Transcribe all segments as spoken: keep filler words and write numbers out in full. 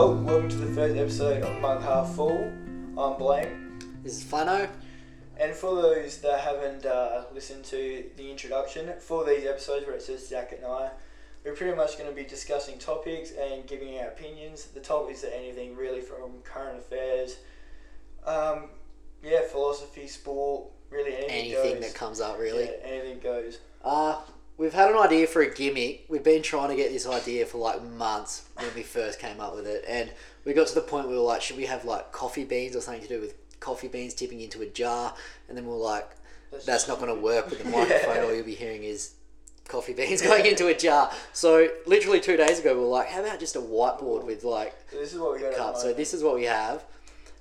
Well, welcome to the first episode of Mug Half Full. I'm Blayne. This is Flanno. And for those that haven't uh, listened to the introduction, for these episodes where it says Jack and I, we're pretty much going to be discussing topics and giving our opinions. The topics are anything really from current affairs, um, yeah, philosophy, sport, really anything Anything goes. that comes up, really. Yeah, anything goes. Uh, we've had an idea for a gimmick. We've been trying to get this idea for like months when we first came up with it. And we got to the point where we were like, should we have like coffee beans or something to do with coffee beans tipping into a jar? And then we were like, that's, that's not going to work with the microphone. Yeah. All you'll be hearing is coffee beans going into a jar. So literally two days ago we were like, how about just a whiteboard with like this is what we got. So this is what we have,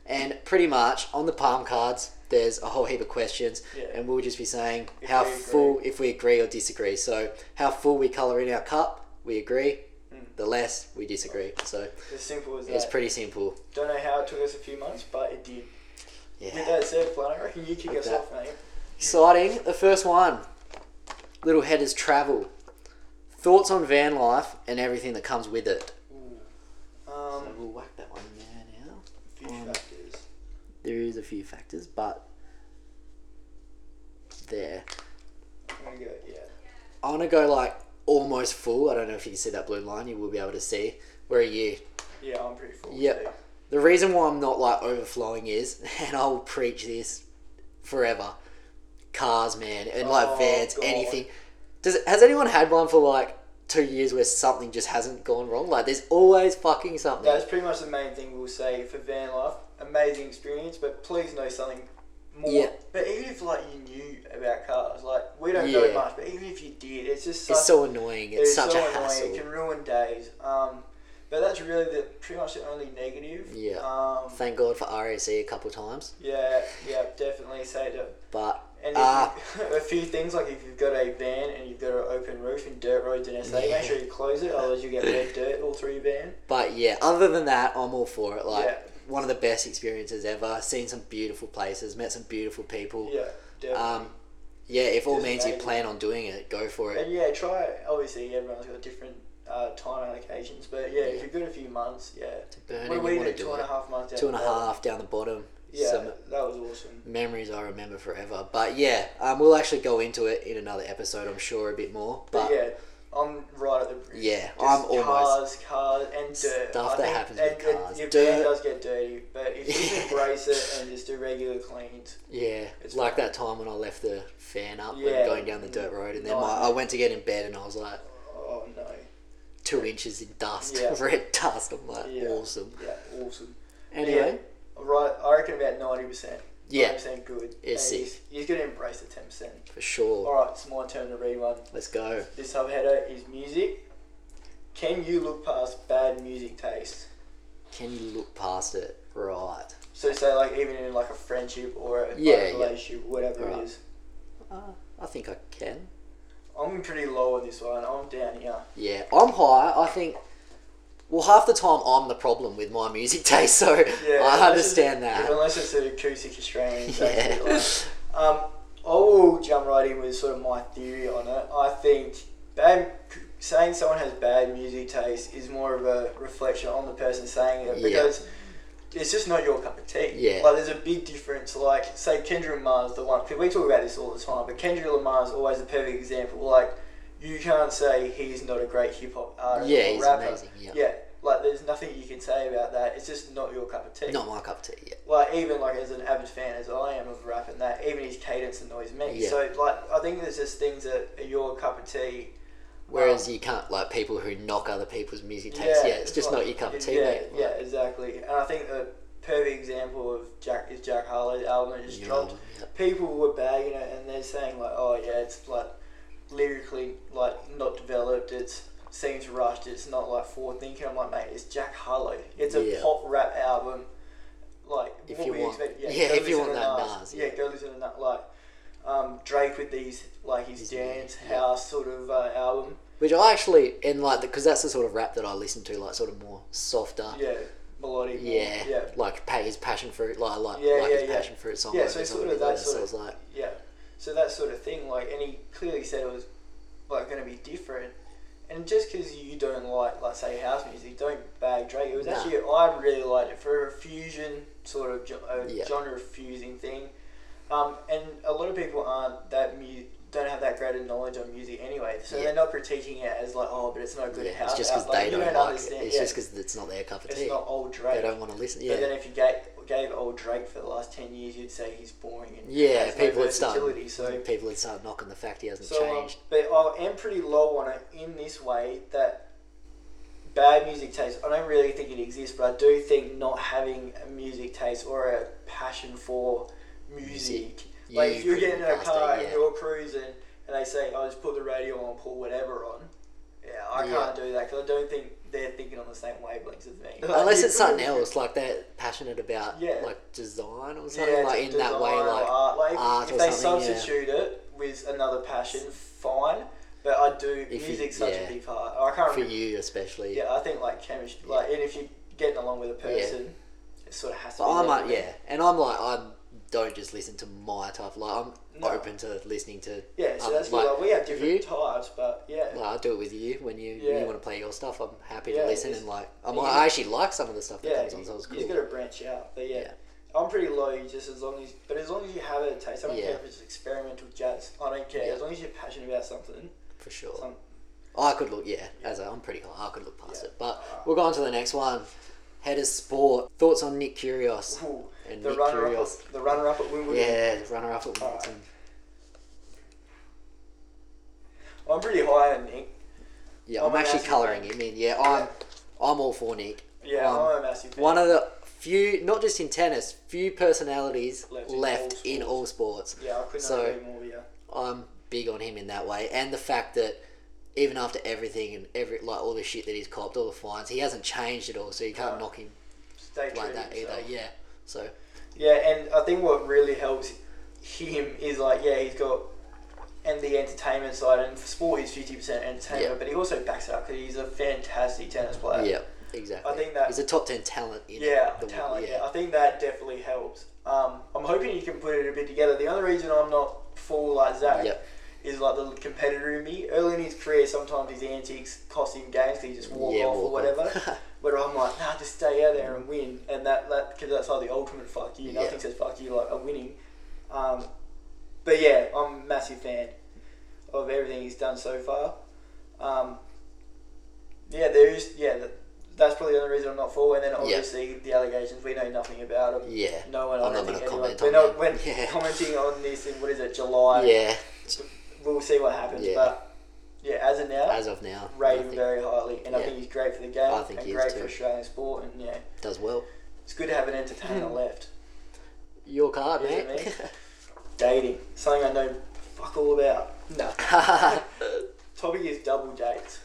and pretty much on the palm cards there's a whole heap of questions. Yeah. And we'll just be saying if how full, if we agree or disagree. So how full we colour in our cup, we agree. Mm. The less, we disagree. So as simple as that. It's pretty simple. Don't know how it took us a few months, but it did. Yeah. With that said, Flanno, I reckon you kick us off, mate. Exciting. The first one. Little headers travel. Thoughts on van life and everything that comes with it. Ooh. Um, so we'll whack that one there now. A few um, factors. There is a few factors, but there. I'm going to go, yeah. I want to go like almost full. I don't know if you can see that blue line. You will be able to see. Where are you? Yeah, I'm pretty full. Yep. Too. The reason why I'm not like overflowing is, and I'll preach this forever, cars, man, and like oh, vans, God. anything. Does it, has anyone had one for like two years where something just hasn't gone wrong? Like there's always fucking something. That's pretty much the main thing we'll say for van life. Amazing experience, but please know something more. Yeah. But even if like you knew about cars, like we don't yeah. know much, but even if you did, it's just such, it's so annoying. It's, it's such so a annoying. hassle. It can ruin days. Um. But that's really the, pretty much the only negative. Yeah. Um, Thank God for R A C a couple of times. Yeah, yeah, definitely say that. But and uh, you, a few things like if you've got a van and you've got an open roof in dirt roads in S A, yeah. make sure you close it, otherwise you get red dirt all through your van. But yeah, other than that, I'm all for it. Like yeah. one of the best experiences ever. Seen some beautiful places, met some beautiful people. Yeah, definitely. Um, yeah, if all means amazing. You plan on doing it, go for it. And yeah, try it. Obviously, everyone's got different. Uh, time allocations, but yeah, yeah, if you've got a few months, yeah. To burn what we did two and a half months down Two and a half down the bottom. Yeah, some that was awesome. Memories I remember forever. But yeah, um, we'll actually go into it in another episode, I'm sure, a bit more. But, but yeah, I'm right at the bridge. Yeah, Just I'm almost. Cars, cars, and dirt. Stuff I that happens with cars. Your dirt does get dirty, but if you yeah. embrace it and just do regular cleans. Yeah, it's like fun. That time when I left the fan up yeah. when going down the dirt road, and then no. my, I went to get in bed and I was like, oh no. Two inches in dust, yeah. red dust. I'm like, yeah. awesome. Yeah, awesome. Anyway, yeah, right. I reckon about ninety percent. Yeah, ninety percent good. It's and sick. He's, he's gonna embrace the ten percent for sure. All right, it's my turn to read one. Let's go. This subheader is music. Can you look past bad music taste? Can you look past it? Right. So say like even in like a friendship or a yeah, relationship, yeah. whatever right. it is. Uh, I think I can. I'm pretty low on this one. I'm down here. Yeah, I'm high. I think, well, half the time I'm the problem with my music taste, so yeah, I understand that. Unless it's an acoustic Australian. Yeah. Like, um, I will jump right in with sort of my theory on it. I think bad, saying someone has bad music taste is more of a reflection on the person saying it because... Yeah. It's just not your cup of tea. Yeah. Like, there's a big difference. Like, say, Kendrick Lamar's the one... We talk about this all the time, but Kendrick Lamar's always a perfect example. Like, you can't say he's not a great hip-hop artist yeah, or he's rapper. Amazing, yeah. yeah. Like, there's nothing you can say about that. It's just not your cup of tea. Not my cup of tea, yeah. Like, even, like, as an avid fan as I am of rap and that, even his cadence annoys me. Yeah. So, like, I think there's just things that are your cup of tea... Whereas um, you can't like people who knock other people's music tastes. Yeah, yeah, it's just like, not your cup of tea, yeah, mate. Like, yeah, exactly. And I think the perfect example of Jack is Jack Harlow's album that just dropped. Album, yeah. People were bagging it and they're saying like, oh yeah, it's like lyrically like not developed. It seems rushed. It's not like forward thinking. I'm like, mate, it's Jack Harlow. It's a yeah. pop rap album. Like if what you we want, expect, yeah, yeah if you want that Nas, yeah, yeah, go listen to that. Like. Um, Drake with these like his, his dance yeah. house sort of uh, album, which I actually and like because that's the sort of rap that I listen to, like sort of more softer, yeah, melodic, yeah, yeah. like his passion fruit, like like, yeah, like yeah, his yeah. passion fruit song, yeah. So sort of that there, sort so of like yeah, so that sort of thing, like, and he clearly said it was like going to be different, And just because you don't like, let's say, house music, don't bag Drake. It was nah. actually, I really liked it for a fusion, sort of a yeah. genre-fusing thing. Um, and a lot of people aren't that mu- don't have that great a knowledge on music anyway, so yeah. they're not critiquing it as like, oh, but it's not good yeah, at house. It's just because like, they don't, don't like understand. It. It's yeah. just because it's not their cup of tea. It's not old Drake. They don't want to listen. Yeah. But then if you gave, gave old Drake for the last ten years, you'd say he's boring. And yeah, has people no would start. So people would start knocking the fact he hasn't so, changed. Um, but I am pretty low on it in this way that bad music taste. I don't really think it exists, but I do think not having a music taste or a passion for music, you like if you're getting in a car it, yeah. and you're cruising and they say, oh, just put the radio on, put whatever on, yeah I yeah. can't do that because I don't think they're thinking on the same wavelengths as me, like, unless it's something else like they're passionate about, yeah. like design or something, yeah, like in design, that way, like art, like art if, if they substitute yeah. it with another passion, fine, but I do if music's you, such yeah. a big part I can't for remember. You especially yeah I think like chemistry yeah. like, and if you're getting along with a person yeah. it sort of has to but be I'm like bit. yeah and I'm like I'm don't just listen to my type. Like I'm no. open to listening to. Yeah, so um, that's like, like we have different you. types, but yeah. Like I do it with you when you yeah. when you want to play your stuff. I'm happy yeah, to listen and like I'm yeah. like, I actually like some of the stuff that yeah, comes on. So it's cool. You've got to branch out, but yeah, yeah, I'm pretty low. Just as long as, but as long as you have a taste, I don't yeah. care if it's experimental jazz. I don't care yeah. as long as you're passionate about something. For sure. Some, I could look yeah, yeah. as a, I'm pretty high. I could look past yeah. it, but right. we'll go on to the next one. Head of sport. Thoughts on Nick Kyrgios. Ooh, and the Nick runner Kyrgios. Up, the runner up at Wimbledon. Yeah, the runner up at Wimbledon. Right. I'm pretty high on Nick. Yeah, I'm, I'm actually colouring him in. Yeah, I'm. I'm all for Nick. Yeah, um, I'm a massive fan. One of the few, not just in tennis, few personalities left, left in all sports. In all sports. Yeah, I couldn't so agree more. Yeah, I'm big on him in that way, and the fact that. Even after everything and every like all the shit that he's copped, all the fines, he hasn't changed at all, so you can't no. knock him Stay like that himself. either. Yeah, so yeah, and I think what really helps him is like yeah, he's got and the entertainment side, and for sport he's fifty percent entertainment, yeah. but he also backs it up because he's a fantastic tennis player. Yeah, exactly. I think that he's a top ten talent. In yeah, the talent. Yeah. yeah, I think that definitely helps. Um, I'm hoping you can put it a bit together. The only reason I'm not full like Zach. Yep. is like the competitor in me. Early in his career, sometimes his antics cost him games because he just walk yeah, off walk or whatever. But I'm like, nah, just stay out there and win. And that, that because that's like the ultimate fuck you. Nothing yeah. says fuck you like I'm winning. Um, but yeah, I'm a massive fan of everything he's done so far. Um, yeah, there's yeah, that, that's probably the only reason I'm not for. And then obviously yep. the allegations, we know nothing about them. Yeah, no one. I'm not going to comment on that. We're not yeah. commenting on this in what is it, July? Yeah. We'll see what happens, yeah. but yeah, as of now, as of now, rate him very highly, and yeah. I think he's great for the game. I think and he great is too. for Australian sport, and yeah, does well. It's good to have an entertainer left. Your card, yeah, mate. mate. Dating, something I know fuck all about. No, topic is double dates.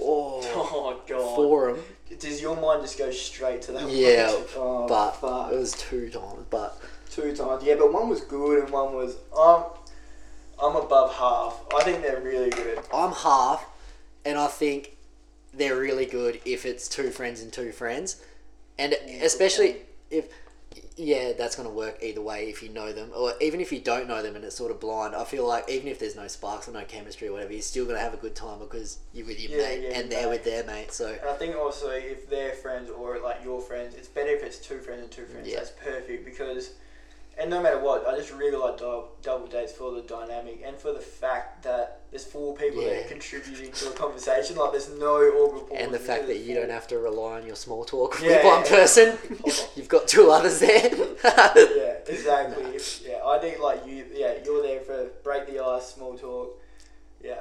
Oh, oh god, forum. Does your mind just go straight to that? Yeah, one? Oh, but fuck. It was two times, but two times. Yeah, but one was good, and one was um. I'm above half. I think they're really good. I'm half, and I think they're really good if it's two friends and two friends. And yeah, especially yeah. if, yeah, that's going to work either way if you know them. Or even if you don't know them and it's sort of blind, I feel like even if there's no sparks or no chemistry or whatever, you're still going to have a good time because you're with your yeah, mate yeah, and they're mate. with their mate. So. And I think also if they're friends or like your friends, it's better if it's two friends and two friends. Yeah. That's perfect because... And no matter what, I just really like double dates for the dynamic and for the fact that there's four people yeah. that are contributing to a conversation. Like, there's no awkward pause. And the fact that you four. don't have to rely on your small talk yeah, with one yeah. person. You've got two others there. yeah, exactly. No. Yeah, I think, like, you, yeah, you're there for break the ice, small talk. Yeah.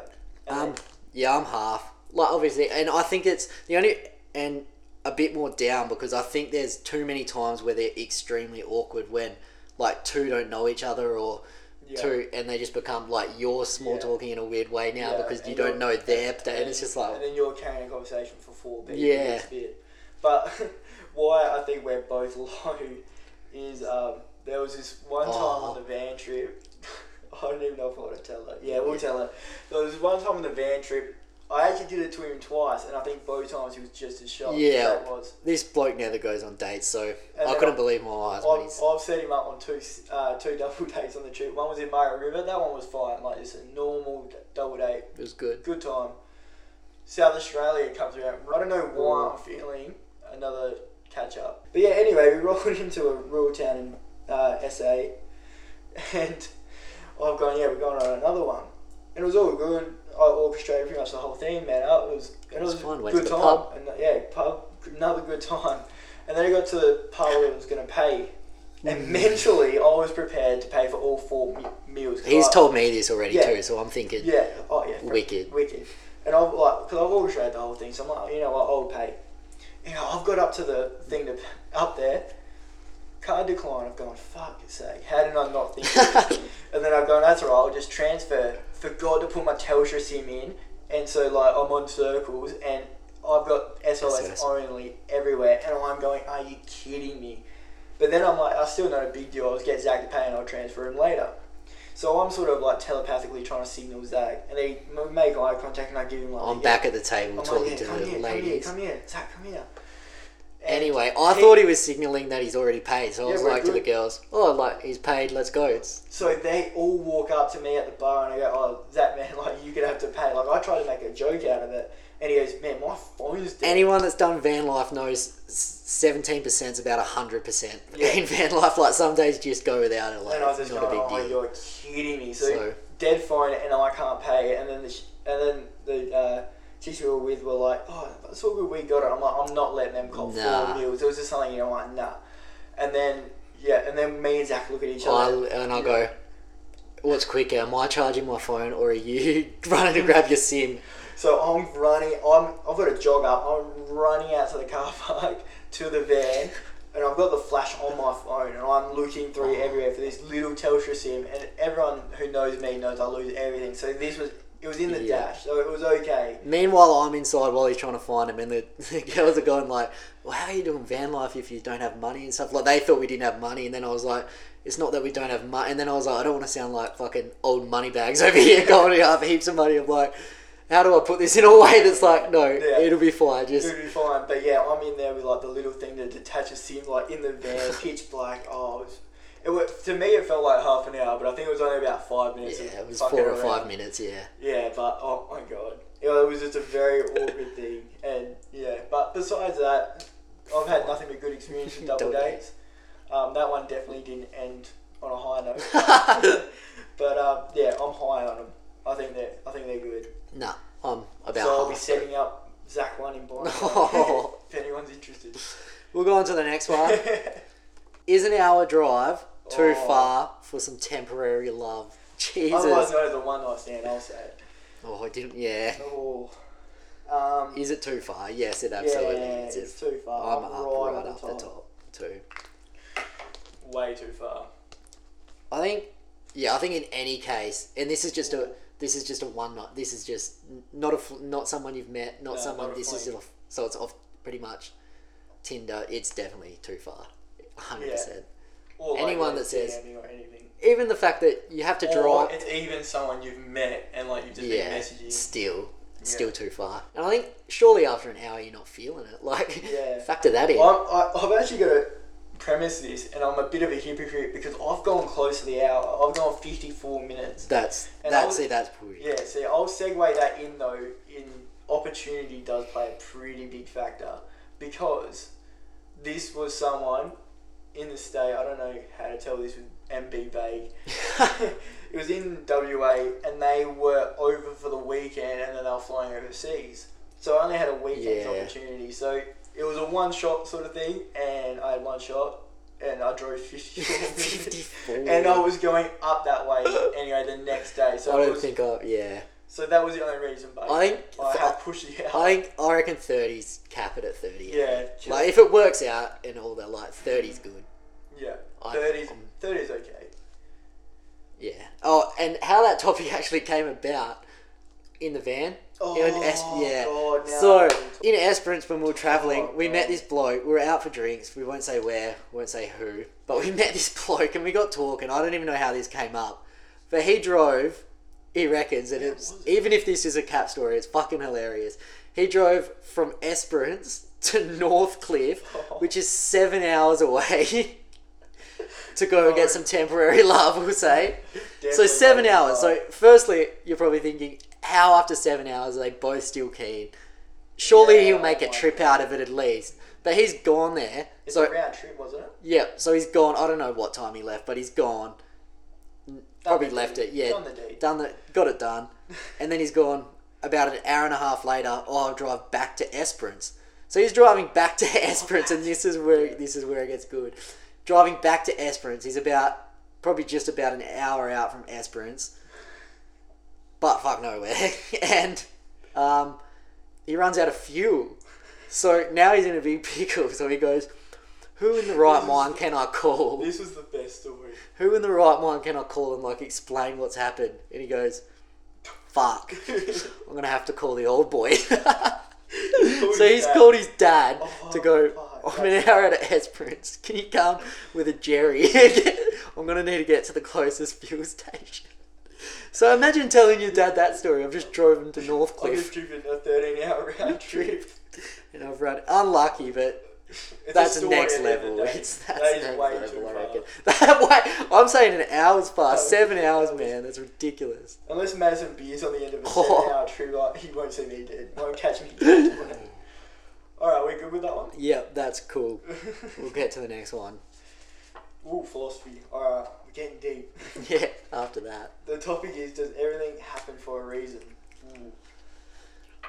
And um. Then, yeah, I'm half. Like, obviously, and I think it's the only... And a bit more down because I think there's too many times where they're extremely awkward when... like two don't know each other or yeah. two and they just become like you're small yeah. talking in a weird way now yeah. because you don't know their and, and it's just like and then you're carrying a conversation for four people yeah bit. But why I think we're both low is um, there was this one time oh. on the van trip I don't even know if I want to tell that yeah we'll yeah. tell it there was one time on the van trip I actually did it to him twice, and I think both times he was just as shocked. Yeah, as that was. This bloke never goes on dates, so and I couldn't I, believe my eyes. I've, when he's... I've set him up on two uh, two double dates on the trip. One was in Margaret River. That one was fine, like just a normal double date. It was good. Good time. South Australia comes around. I don't know why I'm feeling another catch up. But yeah, anyway, we rolled into a rural town in uh, S A, and I've gone, yeah, we're going on another one. And it was all good. I orchestrated pretty much the whole thing, man. It was, it was fun. A good time. Pub. And, yeah, pub, another good time. And then I got to the pub where I was going to pay. And mentally, I was prepared to pay for all four me- meals. He's I, told me this already yeah, too, so I'm thinking, yeah, oh yeah, wicked, wicked. And I've like, because I've orchestrated the whole thing, so I'm like, you know what, I'll pay. You know, I've got up to the thing to up there, card decline. I've gone, fuck's sake, how did I not think of this? And then I've gone, that's alright, I'll just transfer. Forgot to put my Telstra SIM in, and so like I'm on circles, and I've got S O S only everywhere, and I'm going, are you kidding me? But then I'm like, I still not a big deal. I'll just get Zach to pay and I'll transfer him later. So I'm sort of like telepathically trying to signal Zach. And they make eye contact and I give him like... I'm yeah. back at the table I'm talking like, yeah, to the here, ladies. Come here, come here, Zach, come here. And anyway, I he, thought he was signalling that he's already paid. So yeah, I was like good. To the girls, oh, like, he's paid, let's go. It's... So they all walk up to me at the bar and I go, oh, Zach, man, like, you're going to have to pay. Like, I try to make a joke out of it. And he goes, man, my phone's dead. Anyone that's done van life knows seventeen percent's about one hundred percent yeah. in van life. Like, some days just go without it. Like, and I was just going, oh, deal. You're kidding me. So, so, dead phone, and I can't pay. And then the, and then the uh, chicks we were with were like, oh, that's all good, we got it. I'm like, I'm not letting them cop nah. four meals. It was just something, you know, like, nah. And then, yeah, and then me and Zach look at each other. I, and I'll go, what's quicker, am I charging my phone or are you running to grab your SIM? So I'm running, I'm, I've got a jog up, I'm running out to the car park, to the van, and I've got the flash on my phone, and I'm looking through everywhere for this little Telstra SIM, and everyone who knows me knows I lose everything, so this was, it was in the yeah. dash, so it was okay. Meanwhile, I'm inside while he's trying to find him, and the, the girls are going like, well, how are you doing van life if you don't have money and stuff? Like, they thought we didn't have money, and then I was like... It's not that we don't have money. And then I was like, I don't want to sound like fucking old money bags over here going up heaps of money. I'm like, how do I put this in a way that's like, no, yeah. it'll be fine. Just It'll be fine. But yeah, I'm in there with like the little thing to detach a SIM, like in the van, pitch black. Oh, it was, to me it felt like half an hour, but I think it was only about five minutes. Yeah, it was four or around. five minutes, yeah. Yeah, but oh my God. It was just a very awkward thing. And yeah, but besides that, I've had nothing but good experience with double dates. Um, that one definitely didn't end on a high note, but um, yeah, I'm high on them. I think they're, I think they're good. Nah, I'm about. So I'll be setting though. up Zach one in Byron oh. if anyone's interested. We'll go on to the next one. Is an hour drive too oh. far for some temporary love? Jesus. Otherwise known as a one night stand. I'll say it. Oh, I didn't. Yeah. Oh. Um, Is it too far? Yes, it absolutely yeah, is. It's too far. I'm, I'm up right, right up the top, the top too. Way too far. I think, yeah, I think in any case, and this is just a, this is just a one night. This is just not a, not someone you've met, not no, someone. Not this is a, so it's off pretty much Tinder. It's definitely too far, hundred yeah. percent. Anyone like that says, or anything. Even the fact that you have to or drive. It's even someone you've met and like you've just yeah, been messaging. Still, yeah. still too far. And I think surely after an hour you're not feeling it. Like yeah. factor that in. Well, I, I've actually got a. premise this, and I'm a bit of a hypocrite because I've gone close to the hour. I've gone fifty-four minutes. That's and that's see that's pretty. Yeah, see, I'll segue that in though. In opportunity does play a pretty big factor because this was someone in the state. I don't know how to tell this and be vague. It was in W A, and they were over for the weekend, and then they were flying overseas. So I only had a weekend's yeah. opportunity. So. It was a one-shot sort of thing, and I had one shot, and I drove fifty-four minutes, and I was going up that way anyway the next day. So I don't it was, think I, yeah. So that was the only reason, but I think I had pushed it out. I think I reckon thirties cap it at thirty. Yeah, yeah. Like if it works out and all that, like thirty's good. Yeah, thirties, thirties okay. Yeah. Oh, and how that topic actually came about in the van. Oh, Esper- yeah. God, no. So, in Esperance, when we were travelling, oh, we met this bloke. We were out for drinks. We won't say where, we won't say who, but we met this bloke and we got talking. I don't even know how this came up. But he drove, he reckons, and yeah, it's, it? even if this is a cap story, it's fucking hilarious. He drove from Esperance to Northcliffe, oh. which is seven hours away, to go no. get some temporary love, we'll say. Definitely so, seven hours. Love. So, firstly, you're probably thinking... how after seven hours are they both still keen? Surely yeah, he'll make a trip God. out of it at least. But he's gone there. It's so, a round trip, wasn't it? Yeah, so he's gone. I don't know what time he left, but he's gone. Done Probably left deed. it, yeah. Done the deed. Done the, got it done. And then he's gone about an hour and a half later, oh, I'll drive back to Esperance. So he's driving back to Esperance, and this is where this is where it gets good. Driving back to Esperance, he's about probably just about an hour out from Esperance, but fuck nowhere. And um, he runs out of fuel, so now he's in a big pickle. So he goes, "Who in the right mind can I call?" This was the best story. Who in the right mind can I call and like explain what's happened? And he goes, "Fuck, I'm gonna have to call the old boy." He so he's dad. called his dad oh, to go, fuck, I'm an hour out of Esperance. Can you come with a jerry? I'm going to need to get to the closest fuel station. So imagine telling your dad that story. I've just driven to Northcliffe. I've just driven a thirteen hour round trip. And I've run unlucky, but it's that's next level. It's, that's that is next way level, too I reckon. That way, I'm saying an hour's past. Seven hours, ridiculous. man. That's ridiculous. Unless Madison Beer's on the end of a oh. seven hour trip, like, he won't see me dead. Won't catch me dead. Alright, we're good with that one? Yeah, that's cool. We'll get to the next one. Ooh, philosophy. Alright, we're getting deep. Yeah, after that. The topic is, does everything happen for a reason? Ooh.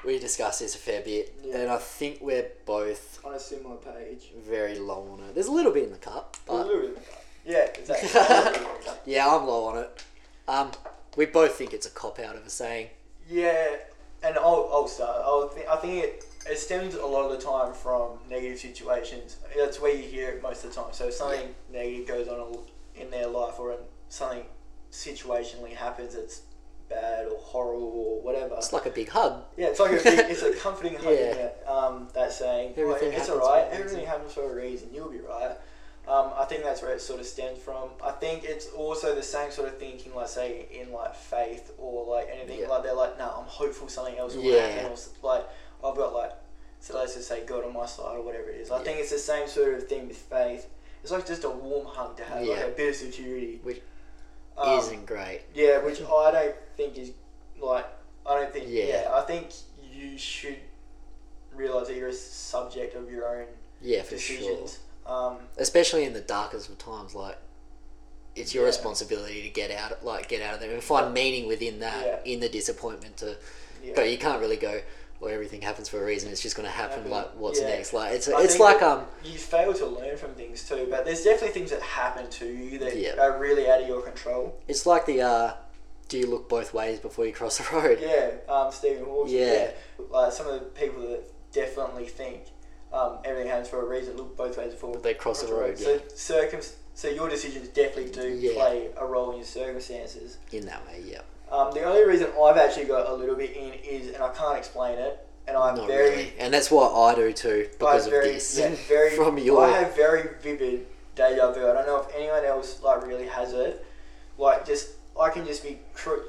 We discussed this a fair bit, yeah. and I think we're both on a similar page. Very low on it. There's a little bit in the cup, but a little bit in the cup. Yeah, exactly. Yeah, I'm low on it. Um, we both think it's a cop out of a saying. Yeah, and I'll I'll start. I'll th- I think it it stems a lot of the time from negative situations. That's where you hear it most of the time. So if something yeah. negative goes on in their life, or in something situationally happens that's bad or horrible or whatever. It's like a big hug. Yeah, it's like a big, it's a comforting hug. Yeah. It, um, that saying, oh, it's alright, everything happens for a reason, you'll be right. Um, I think that's where it sort of stems from. I think it's also the same sort of thinking, like say in like faith or like anything yeah. like they're like, no, nah, I'm hopeful something else will yeah. happen. Or, like I've got like, so let's just say God on my side or whatever it is. I yeah. think it's the same sort of thing with faith. It's like just a warm hug to have, yeah. like a bit of security. Which Um, isn't great. Yeah, which I don't think is like I don't think. Yeah, yeah I think you should realize that you're a subject of your own. Yeah, for decisions. sure. Um, Especially in the darkest of times, like it's your yeah. responsibility to get out, like get out of there and find meaning within that, yeah. in the disappointment. To yeah. go, you can't really go. Well, everything happens for a reason. It's just going to happen. Happen. Like, what's yeah. next? Like, it's I it's like um. You fail to learn from things too, but there's definitely things that happen to you that yeah. are really out of your control. It's like the uh, do you look both ways before you cross the road? Yeah, um, Stephen Hawking. Yeah. yeah, like some of the people that definitely think um, everything happens for a reason look both ways before they cross, cross the road. The road. Yeah. So circum, so your decisions definitely do yeah. play a role in your circumstances. In that way, yeah. Um, the only reason I've actually got a little bit in is, and I can't explain it, and I'm Not very... Really. And that's what I do too, because very, of this. Yeah, very, From your... I have very vivid deja vu. I don't know if anyone else like really has it. Like, just, I can just be,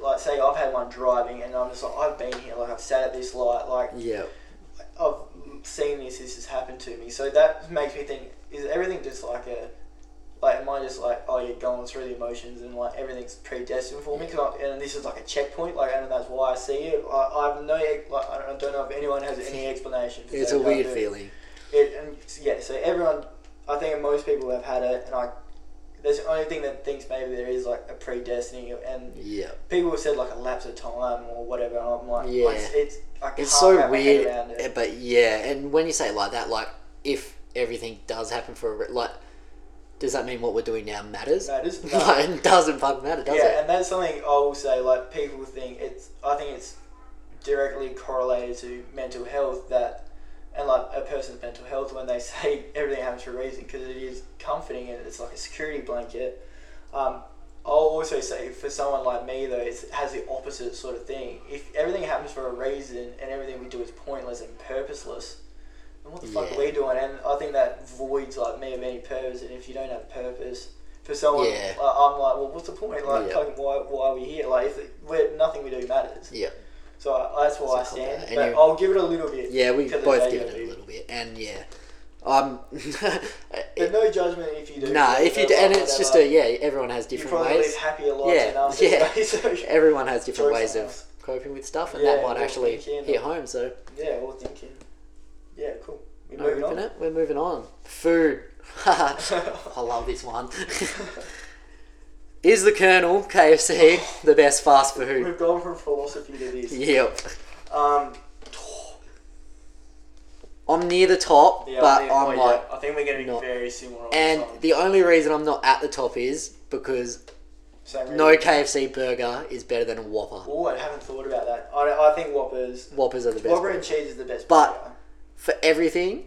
like, say I've had one driving, and I'm just like, I've been here, like, I've sat at this light, like, yeah. I've seen this, this has happened to me. So that makes me think, is everything just like a... Like, am I just like, oh, you're going through the emotions and like everything's predestined for me? Cause I, and this is like a checkpoint, like, and that's why I see it. I, I have no, like, I don't, I don't know if anyone has any explanation. For it's that. a weird feeling. It, and yeah, so everyone, I think most people have had it, and I, there's the only thing that thinks maybe there is like a predestining, and yeah. people have said like a lapse of time or whatever. And I'm like, yeah, like, it's, it's, I can't it's so weird. It. But yeah, and when you say it like that, like if everything does happen for a like. Does that mean what we're doing now matters? Matters. No. Like, it doesn't fucking matter, does yeah, it? Yeah, and that's something I will say, like, people think it's... I think it's directly correlated to mental health that... And, like, a person's mental health when they say everything happens for a reason because it is comforting and it's like a security blanket. Um, I'll also say for someone like me, though, it's, it has the opposite sort of thing. If everything happens for a reason and everything we do is pointless and purposeless... And what the fuck yeah. are we doing? And I think that voids like me of any purpose. And if you don't have purpose for someone, yeah. like, I'm like, well, what's the point? Like, yeah. why, why are we here? Like, if we're, nothing we do matters. Yeah. So I, that's where I stand. But I'll give it a little bit. Yeah, we both give it a little bit. And yeah, um, but no judgment if you do. No, nah, if you do, and it's whatever. just a yeah. Everyone has different ways. You probably ways. live happier lives yeah. than us. Yeah. Anyway, so everyone has different ways of coping with stuff, and yeah, that might actually thinking, hit home. So yeah, we're thinking. Yeah, cool. We're no moving on. It. We're moving on. Food. I love this one. Is the Colonel K F C the best fast food? We've gone from philosophy to this. Yep. Um, I'm near the top, yeah, but I'm, I'm like... Yeah. I think we're going to be not. very similar. And the, the only reason I'm not at the top is because no K F C burger is better than a Whopper. Oh, I haven't thought about that. I, I think Whoppers... Whoppers are the best. Whopper burger. And cheese is the best burger. But for everything,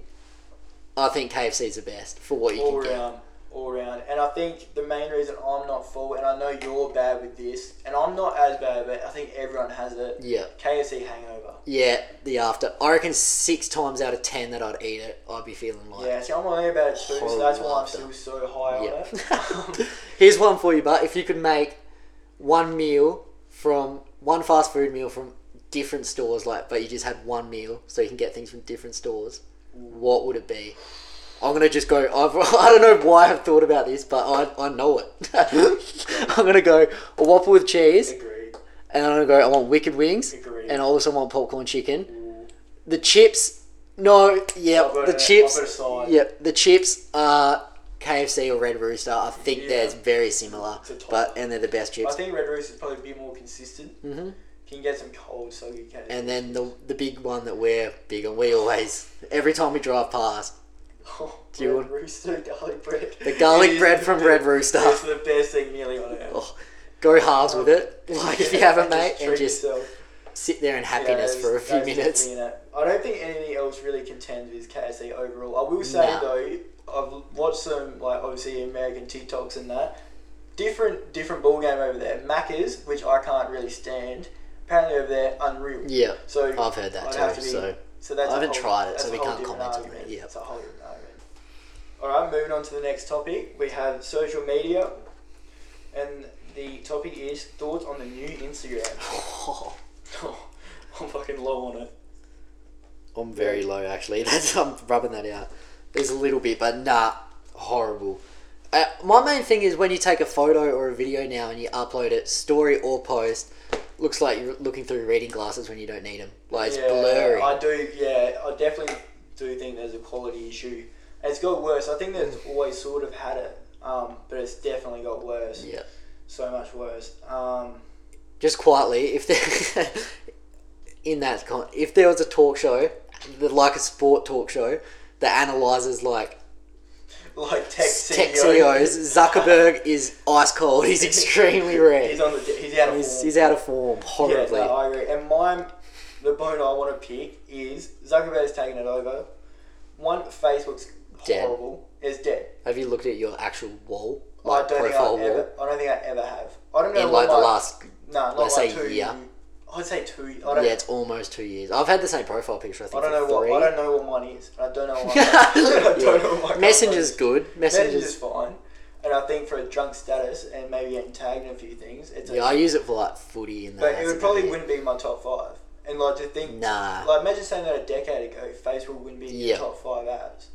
I think K F C is the best for what you all can around, get. All round. And I think the main reason I'm not full, and I know you're bad with this, and I'm not as bad, but I think everyone has it. Yeah. K F C hangover. Yeah, the after. I reckon six times out of ten that I'd eat it, I'd be feeling like... Yeah, see, I'm only about it too, so that's why after. I'm still so high yeah. on it. Here's one for you, but if you could make one meal from... One fast food meal from different stores, like, but you just had one meal, so you can get things from different stores, what would it be? I'm going to just go, I've, I don't know why I've thought about this, but I I know it. I'm going to go a Whopper with cheese. Agreed. And I'm going to go, I want Wicked Wings. Agreed. And I also want popcorn chicken. Mm. The chips, no, yeah, the a, chips, yep, the chips are K F C or Red Rooster. I think yeah. they're very similar, but and they're the best chips. I think Red Rooster is probably a bit more consistent. Mm-hmm. You can get some cold, so you can. And then the the big one that we're big on, we always, every time we drive past, Oh, Do you Red want... Rooster garlic bread. The garlic bread from Red Rooster. It's the best thing nearly on earth. Oh, go halves with it, like yeah, if you haven't, mate, and just yourself. sit there in happiness yeah, for a few minutes. I don't think anything else really contends with K F C overall. I will say nah. though, I've watched some like obviously American TikToks and that. Different different ball game over there. Macca's, which I can't really stand. Apparently over there, unreal. Yeah. So I've heard that I'd too. Have to be, so so that's I haven't whole, tried it, so we can't comment on it. Yeah. It's a whole different argument. Alright, moving on to the next topic. We have social media, and the topic is thoughts on the new Instagram. Oh, oh I'm fucking low on it. I'm very low actually. That's I'm rubbing that out. There's a little bit, but nah, horrible. Uh, my main thing is when you take a photo or a video now and you upload it, story or post, looks like you're looking through reading glasses when you don't need them. Like it's yeah, blurry. I do, yeah, I definitely do think there's a quality issue. It's got worse. I think that it's always sort of had it, um, but it's definitely got worse. Yeah. So much worse. Um, Just quietly, if there, in that con- if there was a talk show, like a sport talk show, that analyses like like tech, C E Os. tech C E Os, Zuckerberg is ice cold. He's extremely rare. He's on the. He's out of. He's, form. He's out of form horribly. Yeah, no, I agree. And my the bone I want to pick is Zuckerberg's taking it over. One, Facebook's horrible. Dead. It's dead. Have you looked at your actual wall? Like I don't profile think I ever. I don't think I ever have. I don't know. In like the my, last, no, not like say two, year. I'd say two. I don't, yeah, it's almost two years. I've had the same profile picture. I think. I don't know three. what. I don't know what mine is. I don't know. What I don't know what my Messenger's good. Messenger's, Messenger's fine. And I think for a drunk status and maybe getting tagged in a few things, it's. Yeah, a, I use it for like footy and. But it would probably it. wouldn't be in my top five. And like to think, nah. like imagine saying that a decade ago, Facebook wouldn't be in your yep. top five apps.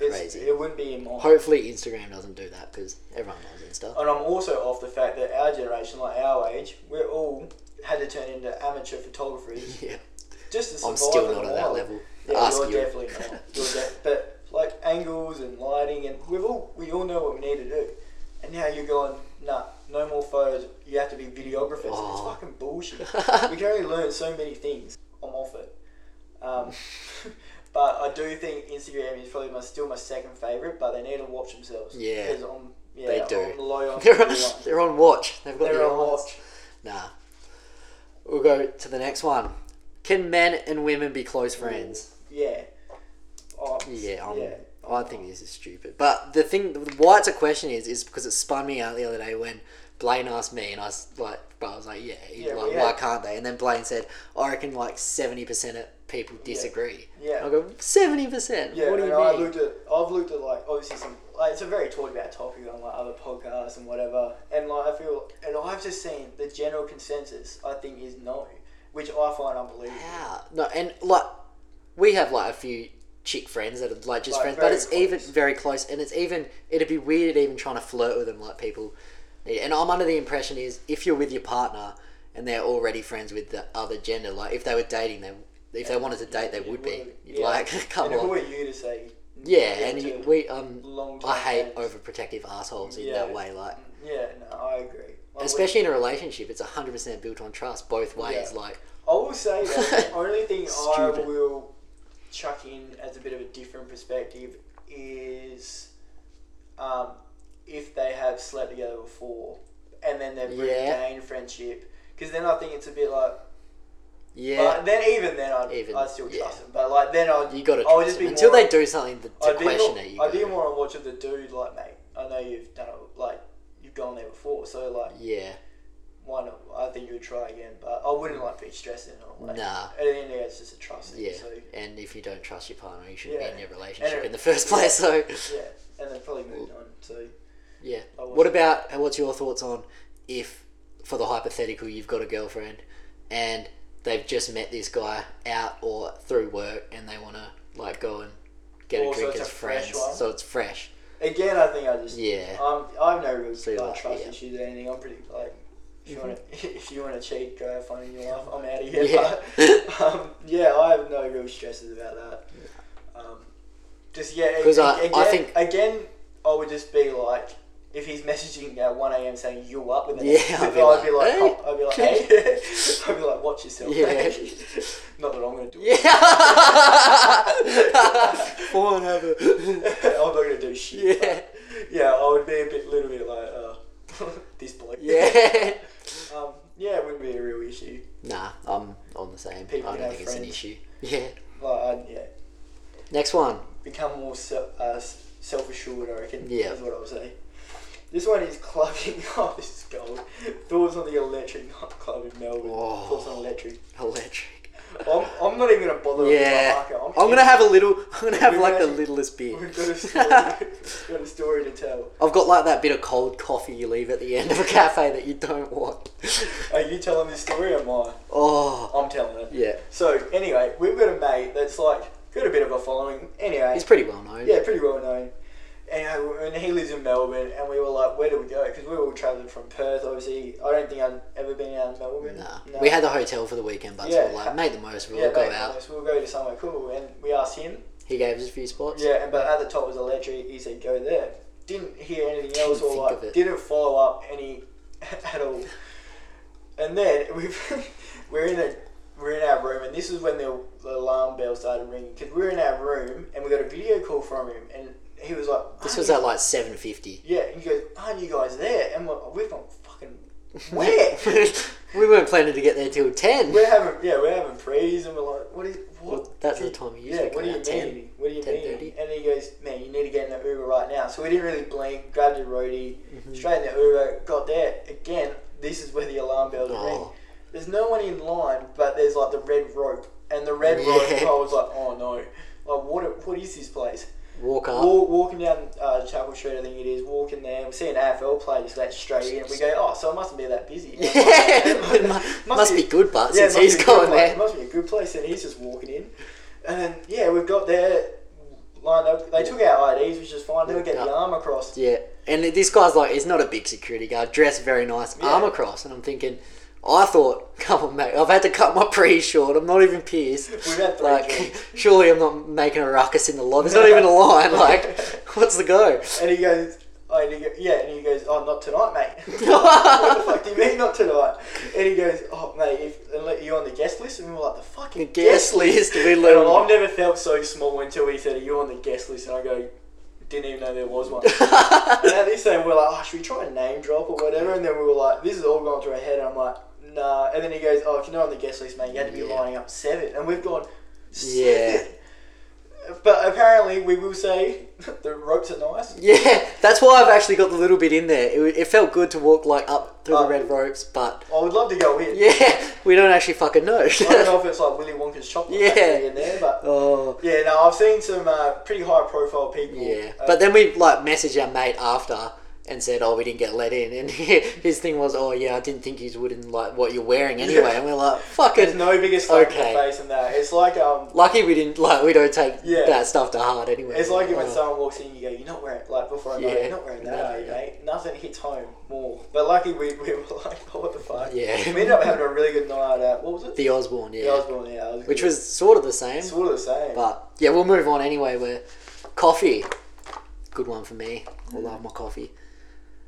It's, Crazy. It wouldn't be in my. Hopefully, Instagram doesn't do that because everyone loves Insta. And I'm also off the fact that our generation, like our age, we're all had to turn into amateur photographers. Yeah. Just to survive. I'm still not at that level. Yeah, Ask you're you. definitely not. You're def- but like angles and lighting, and we all we all know what we need to do. And now you're going, nah, no more photos. You have to be videographers. Oh. It's fucking bullshit. We can only learn so many things. I'm off it. Um, but I do think Instagram is probably my, still my second favourite, but they need to watch themselves. Yeah, I'm, yeah they do. I'm low on they're, on, they're on watch. They've got they're on watch. Nah. We'll go to the next one. Can men and women be close friends? Yeah. Oh, yeah, I'm... Yeah. I think this is stupid. But the thing, why it's a question is, is because it spun me out the other day when Blayne asked me, and I was like, but I was like, yeah, yeah like, yeah. why can't they? And then Blayne said, I reckon like seventy percent of people disagree. Yeah. yeah. I go, seventy percent? Yeah, what do you mean? I looked at, I've looked at like, obviously some, like, it's a very talked about topic on like other podcasts and whatever. And like, I feel, and I've just seen the general consensus, I think, is no, which I find unbelievable. Yeah. No, and like, we have like a few chick friends that are like just like friends, but it's close. even very close, and it's even it'd be weird even trying to flirt with them like people. And I'm under the impression is if you're with your partner, and they're already friends with the other gender. Like, if they were dating, they if they wanted to date, they would be. Yeah. Like, come and on. Who are you to say? Yeah, yeah, and you, we um, I hate days. Overprotective assholes in yeah. that way. Like, yeah, no, I agree. Well, especially in a relationship, it's a hundred percent built on trust both ways. Yeah. Like, I will say that the only thing I will chuck in as a bit of a different perspective is, um, if they have slept together before and then they've yeah. regained friendship, because then I think it's a bit like. Yeah. But then even then, I'd, even, I'd still trust yeah. them. But like then I'd, you got to trust them until they do something to, to question it. I didn't want to watch it. The dude, like, mate, I know you've done it. Like, you've gone there before, so like, yeah. Why not? I think you would try again, but I wouldn't like be stressing on. Like, nah. At the end of the day, it's just a trust thing. Yeah. So. And if you don't trust your partner, you shouldn't yeah. be in your relationship it, in the first place. So. Yeah, and then probably moved on. So. Yeah. What about? And what's your thoughts on if, for the hypothetical, you've got a girlfriend, and they've just met this guy out or through work and they want to like go and get oh, a drink so as a friends. So it's fresh. Again, I think I just... Yeah. Um, I have no real so like, trust yeah. issues or anything. I'm pretty like... If you want to if you want to cheat, go have fun in your life. I'm out of here. Yeah. But, um, yeah, I have no real stresses about that. Um, just, yeah... Because I, I think... Again, I would just be like... If he's messaging at one a.m. saying you up, and then yeah, I'd, be I'd, like, be like, hey. I'd be like, hey, I'd be like, watch yourself. Yeah. Hey. Not that I'm gonna do it. Yeah. Go on, have a... I'm not gonna do shit. Yeah, yeah, I would be a bit, little bit like, uh, this bloke. Yeah. um, yeah, it wouldn't be a real issue. Nah, I'm on the same. People I don't think friends. It's an issue. Yeah. Like, I'd, yeah. Next one. Become more se- uh, self-assured. I reckon. Yeah. That's what I would say. This one is clubbing. Oh, this is gold. Thoughts on the electric nightclub in Melbourne. Whoa. Thoughts on electric. Electric. I'm, I'm not even going to bother yeah. with the marker. I'm, I'm going to have a little... I'm going to have like actually, the littlest beer. We've got a story. We've got a story to tell. I've got like that bit of cold coffee you leave at the end of a cafe that you don't want. Are you telling this story or am I? Oh. I'm telling it. Yeah. So, anyway, we've got a mate that's like... Got a bit of a following. Anyway. He's pretty well known. Yeah, pretty well known. And he lives in Melbourne, and we were like, where do we go? Because we were all travelling from Perth, obviously. I don't think I've ever been out in Melbourne. Nah. No. We had the hotel for the weekend, but yeah. so like, made the most, we'll yeah, go out. Most. We'll go to somewhere cool, and we asked him. He gave us a few spots. Yeah, but at the top was electric, he said, go there. Didn't hear anything else, didn't or like, didn't follow up any at all. And then we've, we're in a... We're in our room, and this is when the, the alarm bell started ringing, because we were in our room, and we got a video call from him, and he was like... This was at like seven fifty. Yeah, and he goes, aren't you guys there? And we're, we're from fucking... Where? We weren't planning to get there till ten. We're having, yeah, we're having prees, and we're like, what is... What? Well, that's the time you usually yeah, what do you ten, mean? What do you ten thirty? Mean? And he goes, man, you need to get in the Uber right now. So we didn't really blink, grabbed a roadie, mm-hmm. straight in the Uber, got there. Again, this is where the alarm bell oh. rang. There's no one in line, but there's like the red rope. And the red yeah. rope, I was like, oh no. Like, what? what is this place? Walk up. Walk, walking down uh, Chapel Street, I think it is. Walking there. We see an A F L player just let straight in. We go, oh, so it mustn't be that busy. Yeah. Like, it must, must be, be good, but yeah, since he's going there. It must be a good place, and he's just walking in. And then, yeah, we've got there. Lined up. They yeah. took our I Ds, which is fine. They were getting the arm across. Yeah. And this guy's like, he's not a big security guard. Dressed very nice. Yeah. Arm across. And I'm thinking... I thought, come on, mate, I've had to cut my pre short. I'm not even pierced. We've had three like, drinks. Surely I'm not making a ruckus in the line. There's not even a line. Like, what's the go? And he goes, oh, and he go, yeah, and he goes, oh, not tonight, mate. What the fuck do you mean, not tonight? And he goes, oh, mate, if, you're on the guest list? And we were like, the fucking the guest list? list. We little... I've never felt so small until he said, are you on the guest list? And I go... Didn't even know there was one. And at this time, we were like, oh, should we try a name drop or whatever? And then we were like, this is all gone through our head. And I'm like, nah. And then he goes, oh, if you're not on the guest list, mate, you had to be yeah. lining up seven. And we've gone, seven. Yeah. But apparently, we will say the ropes are nice. Yeah, that's why I've actually got the little bit in there. It, it felt good to walk like up through um, the red ropes, but I would love to go in. Yeah, we don't actually fucking know. I don't know if it's like Willy Wonka's chocolate yeah. factory in there, but oh. yeah, no, I've seen some uh, pretty high profile people. Yeah, uh, but then we like message our mate after. and said, oh, we didn't get let in. And he, his thing was, oh, yeah, I didn't think he wouldn't like what you're wearing anyway. Yeah. And we're like, fuck it. There's no bigger slap okay. in the face than that. It's like... um, Lucky we didn't, like, we don't take yeah. that stuff to heart anyway. It's like, like when oh. someone walks in, you go, you're not wearing, like, before I know, yeah. you're not wearing that, no, are you, yeah. mate? Nothing hits home more. But lucky we, we were like, oh, what the fuck? Yeah. We ended up having a really good night at, what was it? The Osborne, yeah. The Osborne, yeah. Was Which good. was sort of the same. Sort of the same. But, yeah, we'll move on anyway. We're coffee. Good one for me. I love my coffee.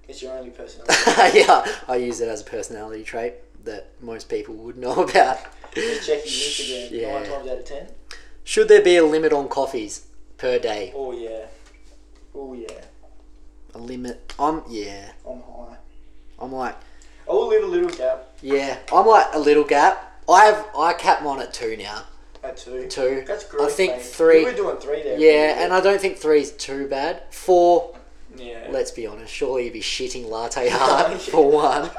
It's your only personality. Yeah, I use it as a personality trait that most people would know about. Just checking Instagram yeah. nine times out of ten. Should there be a limit on coffees per day? Oh yeah, oh yeah. A limit? I'm yeah. I'm high. I'm like. I'll leave a little gap. Yeah, I'm like a little gap. I have I cap mine at two now. At two. Two. That's great. I think mate. three. We were doing three there. Yeah, and I don't think three's too bad. Four. Yeah. Let's be honest. Surely you'd be shitting latte hard for one,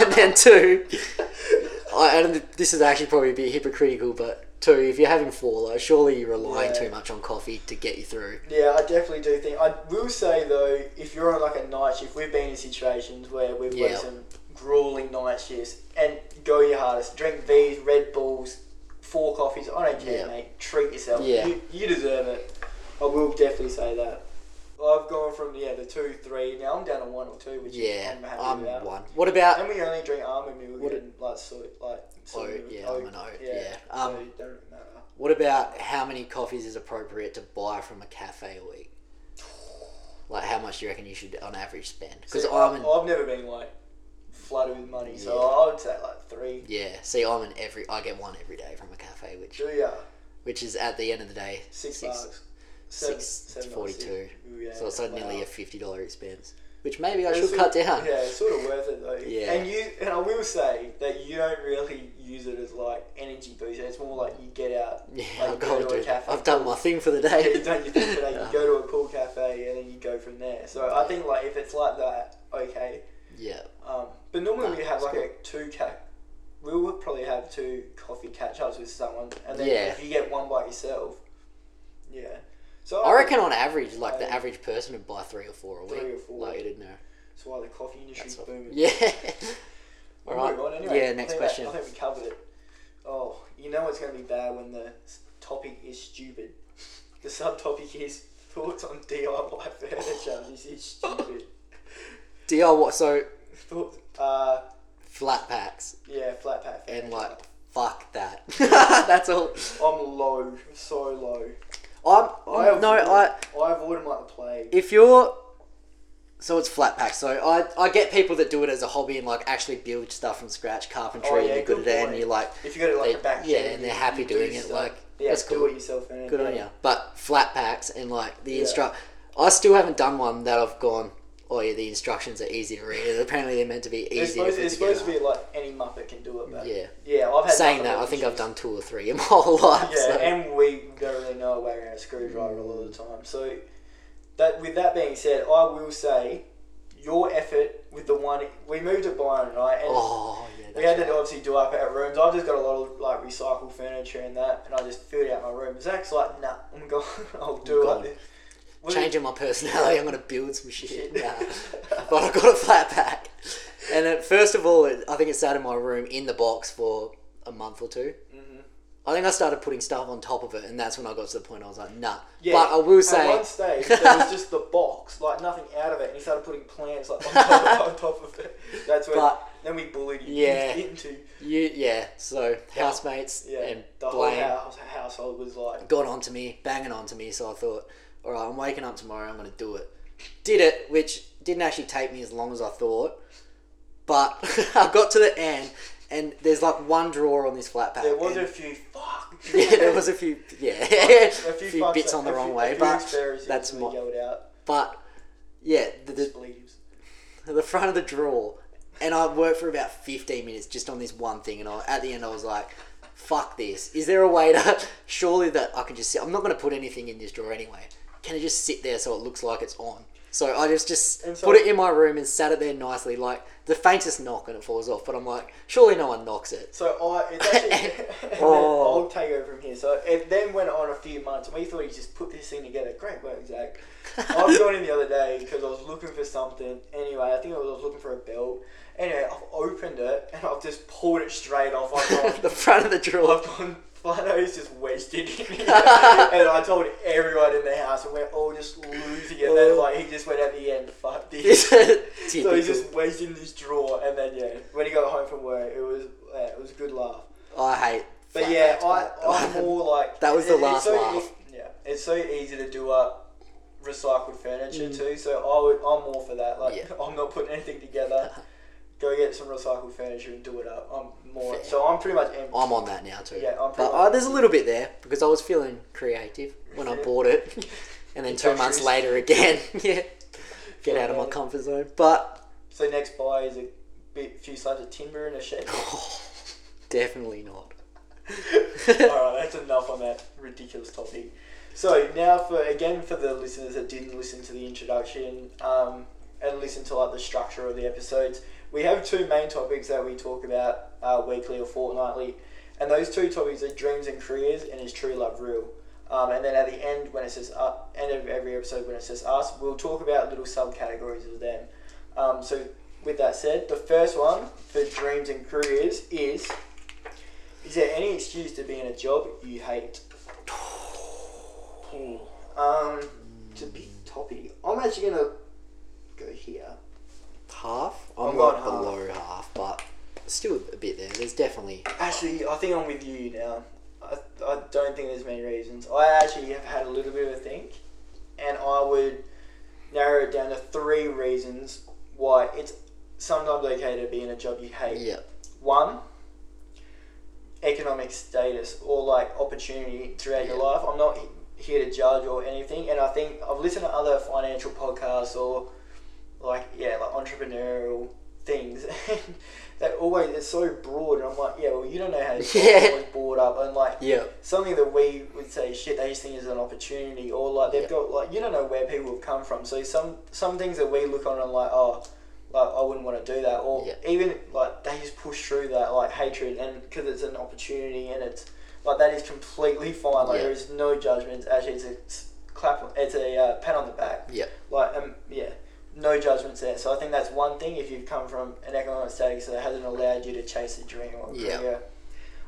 and then two. I, and this is actually probably a bit hypocritical, but two, if you're having four, like, surely you're relying yeah. too much on coffee to get you through. Yeah, I definitely do think. I will say though, if you're on like a night shift, we've been in situations where we've yeah. worked some grueling night shifts, and go your hardest. Drink these Red Bulls, four coffees. I don't care, yeah. mate. Treat yourself. Yeah. You, you deserve it. I will definitely say that. I've gone from yeah the two three now I'm down to one or two which yeah, I'm happy I'm about. One. What about? And we only drink almond milk and like soy like soy oat, yeah, oat. almond oat yeah. yeah. Um, so don't matter. What about how many coffees is appropriate to buy from a cafe a week? Like how much do you reckon you should on average spend? Because almond, I've never been like flooded with money, yeah. so I would say like three. Yeah. See, almond every I get one every day from a cafe, which do ya? Which is at the end of the day six, six bucks. six forty-two yeah, so it's like nearly wow. a fifty dollars expense, which maybe I should cut of, down. Yeah, it's sort of worth it though. Yeah. And you and I will say that you don't really use it as like energy booster. It's more like you get out. Yeah, like I've got to do. Cafe, I've done my thing for the day. Yeah, you've done your thing for the day. You go to a pool cafe and then you go from there. So yeah. I think like if it's like that, okay. Yeah. Um, but normally no, we have like cool. a two cap. We will probably have two coffee catch ups with someone, and then yeah. if you get one by yourself, yeah. So I reckon on average, like the average person would buy three or four a week. Three or four. Like, I didn't know. That's why the coffee industry's booming. Yeah. All right. On. Anyway, yeah, next I question. That, I think we covered it. Oh, you know it's going to be bad when the topic is stupid. The subtopic is thoughts on D I Y furniture. This is stupid. D I Y, so... Thoughts, uh... flat packs. Yeah, flat pack. Furniture. And like, fuck that. That's all. I'm low. So low. I'm, I avoid, no, I I avoid them like the plague. If you're, so it's flat pack. So I, I get people that do it as a hobby and like actually build stuff from scratch, carpentry, oh, yeah, and you're good, good at it. And you like if you got it like they, a back, yeah, and they're happy doing do it. Stuff. Like yeah, that's cool. Do it yourself, man. Good yeah. on you. But flat packs and like the yeah. instruct, I still haven't done one that I've gone. Oh yeah, the instructions are easy to read. Apparently they're meant to be easy. It's supposed, to, it's supposed to be like any Muppet can do it. But yeah, yeah. I've had saying that. I think I've done two or three in my whole life. Yeah, so. And we don't really know a way around a screwdriver a lot of the time. So that, with that being said, I will say your effort with the one we moved to Byron, right? And oh yeah. That's we had right. to obviously do up our rooms. I've just got a lot of like recycled furniture and that, and I just filled out my room. Zach's like, nah, I'm gone. I'll do I'm it. Like What Changing my personality, I'm going to build some shit. Nah. But I got a flat pack. And it, first of all, it, I think it sat in my room in the box for a month or two. Mm-hmm. I think I started putting stuff on top of it, and that's when I got to the point I was like, nah. Yeah, but I will say... At one stage, there was just the box, like nothing out of it, and he started putting plants like on top of, on top of it. That's when... But, then we bullied you yeah, into... You, yeah, so yeah. housemates yeah, and the Blayne... The whole household was like... Got onto me, banging onto me, so I thought... Alright, I'm waking up tomorrow, I'm going to do it. Did it, which didn't actually take me as long as I thought. But I got to the end, and there's like one drawer on this flat pack. There was a few, fuck. Yeah, there was a few, yeah. a few, few bucks, bits on the few, wrong way, but that's my... Out. But, yeah, the, the, the front of the drawer. And I worked for about fifteen minutes just on this one thing, and I, at the end I was like... Fuck this. Is there a way to... Surely that I can just sit... I'm not going to put anything in this drawer anyway. Can it just sit there so it looks like it's on? So I just, just so, put it in my room and sat it there nicely. Like, the faintest knock and it falls off, but I'm like, surely no one knocks it. So I, it's actually, oh. I'll take over from here. So it then went on a few months, and we thought you just put this thing together. Great work, Zach. I was doing it the other day because I was looking for something. Anyway, I think I was, I was looking for a belt. Anyway, I've opened it, and I've just pulled it straight off. I've gone, the front of the drawer. I've gone, Flanno's just wedged it in here. And I told everyone in the house, and we're all just losing it. And then, like, he just went at the end, fuck this. So he just wedged in this drawer, and then, yeah, when he got home from work, it was yeah, it was a good laugh. I hate But Flanno's yeah, I, I'm more like... That was the it, last so, laugh. Yeah, it's so easy to do up recycled furniture, mm. too, so I would, I'm more for that. Like, yeah. I'm not putting anything together. Go get some recycled furniture and do it up. I'm more Fair. so I'm pretty much empty. I'm on that now too. Yeah, I'm pretty. But oh, there's a little bit there because I was feeling creative when I bought it, and then two months later again, yeah, get out of my comfort zone. But so next buy is a bit, few slabs of timber in a shed. Oh, definitely not. All right, that's enough on that ridiculous topic. So now for again for the listeners that didn't listen to the introduction um, and listen to like the structure of the episodes. We have two main topics that we talk about uh, weekly or fortnightly, and those two topics are dreams and careers and is true love real. Um, and then at the end, when it says uh, end of every episode, when it says us, we'll talk about little subcategories of them. Um, so with that said, the first one for dreams and careers is: is there any excuse to be in a job you hate? Hmm. Um, it's a big topic. I'm actually gonna go here. Half? I'm, I'm not below half. half, but still a bit there. There's definitely... Actually, I think I'm with you now. I, I don't think there's many reasons. I actually have had a little bit of a think, and I would narrow it down to three reasons why it's sometimes okay to be in a job you hate. Yep. One, economic status or like opportunity throughout yep. your life. I'm not here to judge or anything, and I think I've listened to other financial podcasts or... like yeah like entrepreneurial things that always it's so broad, and I'm like yeah well you don't know how to yeah. always board up and like yeah. something that we would say shit they just think is an opportunity or like they've yeah. got like you don't know where people have come from, so some some things that we look on and like oh like I wouldn't want to do that or yeah. even like they just push through that like hatred and because it's an opportunity and it's like that is completely fine like yeah. there is no judgment actually it's a clap it's a uh, pat on the back yeah like um yeah no judgments there. So I think that's one thing if you've come from an economic status that hasn't allowed you to chase a dream or a yep. career.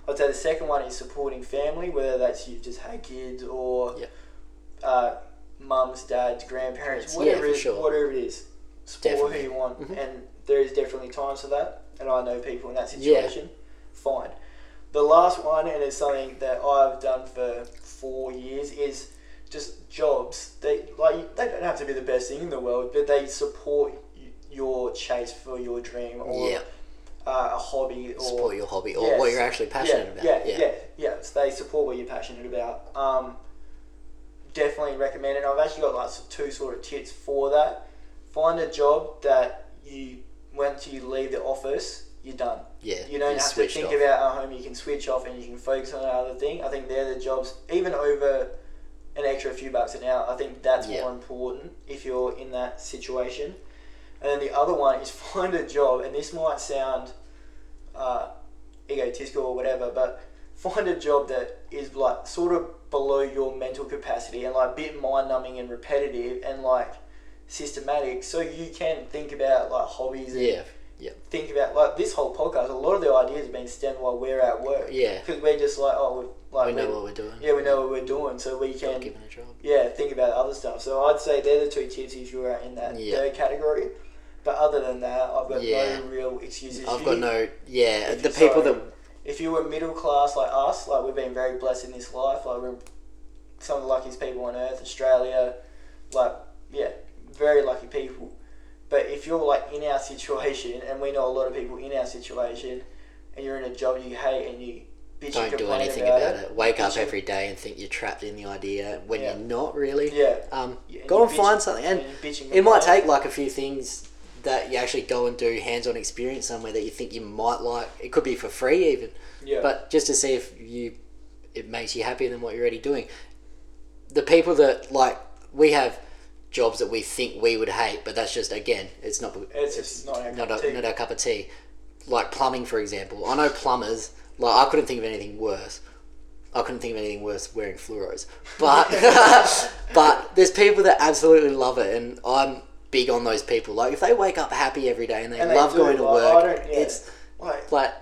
I'd say the second one is supporting family, whether that's you've just had kids or yep. uh, mums, dads, grandparents, whatever, yeah, it, sure. whatever it is. Support definitely. Who you want. Mm-hmm. And there is definitely times for that. And I know people in that situation. Yeah. Fine. The last one, and it's something that I've done for four years, is... just jobs. They like they don't have to be the best thing in the world, but they support your chase for your dream or yeah. uh, a hobby. Or, support your hobby or yes. what you're actually passionate yeah, about. Yeah, yeah, yeah. yeah. So they support what you're passionate about. Um, definitely recommend it. I've actually got like two sort of tips for that. Find a job that you once you leave the office, you're done. Yeah, you don't have to think off. about at home. You can switch off and you can focus on another thing. I think they're the jobs even over. An extra few bucks an hour, I think that's yeah. more important if you're in that situation. And then the other one is find a job, and this might sound uh, egotistical or whatever, but find a job that is like sort of below your mental capacity and like a bit mind-numbing and repetitive and like systematic, so you can think about like hobbies and yeah. Yep. think about like this whole podcast. A lot of the ideas have been stemmed while we're at work. Yeah, because we're just like, oh, like we know what we're doing. Yeah, we know what we're doing, so we can give it a job. Yeah, think about other stuff. So I'd say they're the two tips if you're in that yep. third category. But other than that, I've got yeah. no real excuses. I've got no. Yeah, the people sorry, that if you were middle class like us, like we've been very blessed in this life. Like we're some of the luckiest people on earth, Australia. Like yeah, very lucky people. But if you're like in our situation, and we know a lot of people in our situation, and you're in a job you hate and you bitch don't and do anything about, about it, it. wake bitch up every day and think you're trapped in the idea when yeah. you're not really. Yeah. Um, and go and bitch, find something, and, and it might take like a few things that you actually go and do hands-on experience somewhere that you think you might like. It could be for free even. Yeah. But just to see if you it makes you happier than what you're already doing. The people that like we have. jobs that we think we would hate, but that's just, again, it's not it's, it's just not our, not, cup a, not our cup of tea. Like plumbing, for example. I know plumbers, like I couldn't think of anything worse. I couldn't think of anything worse wearing fluoros. But but there's people that absolutely love it, and I'm big on those people. Like if they wake up happy every day and they, and they love do, going to like, work, I don't, yeah, it's like, like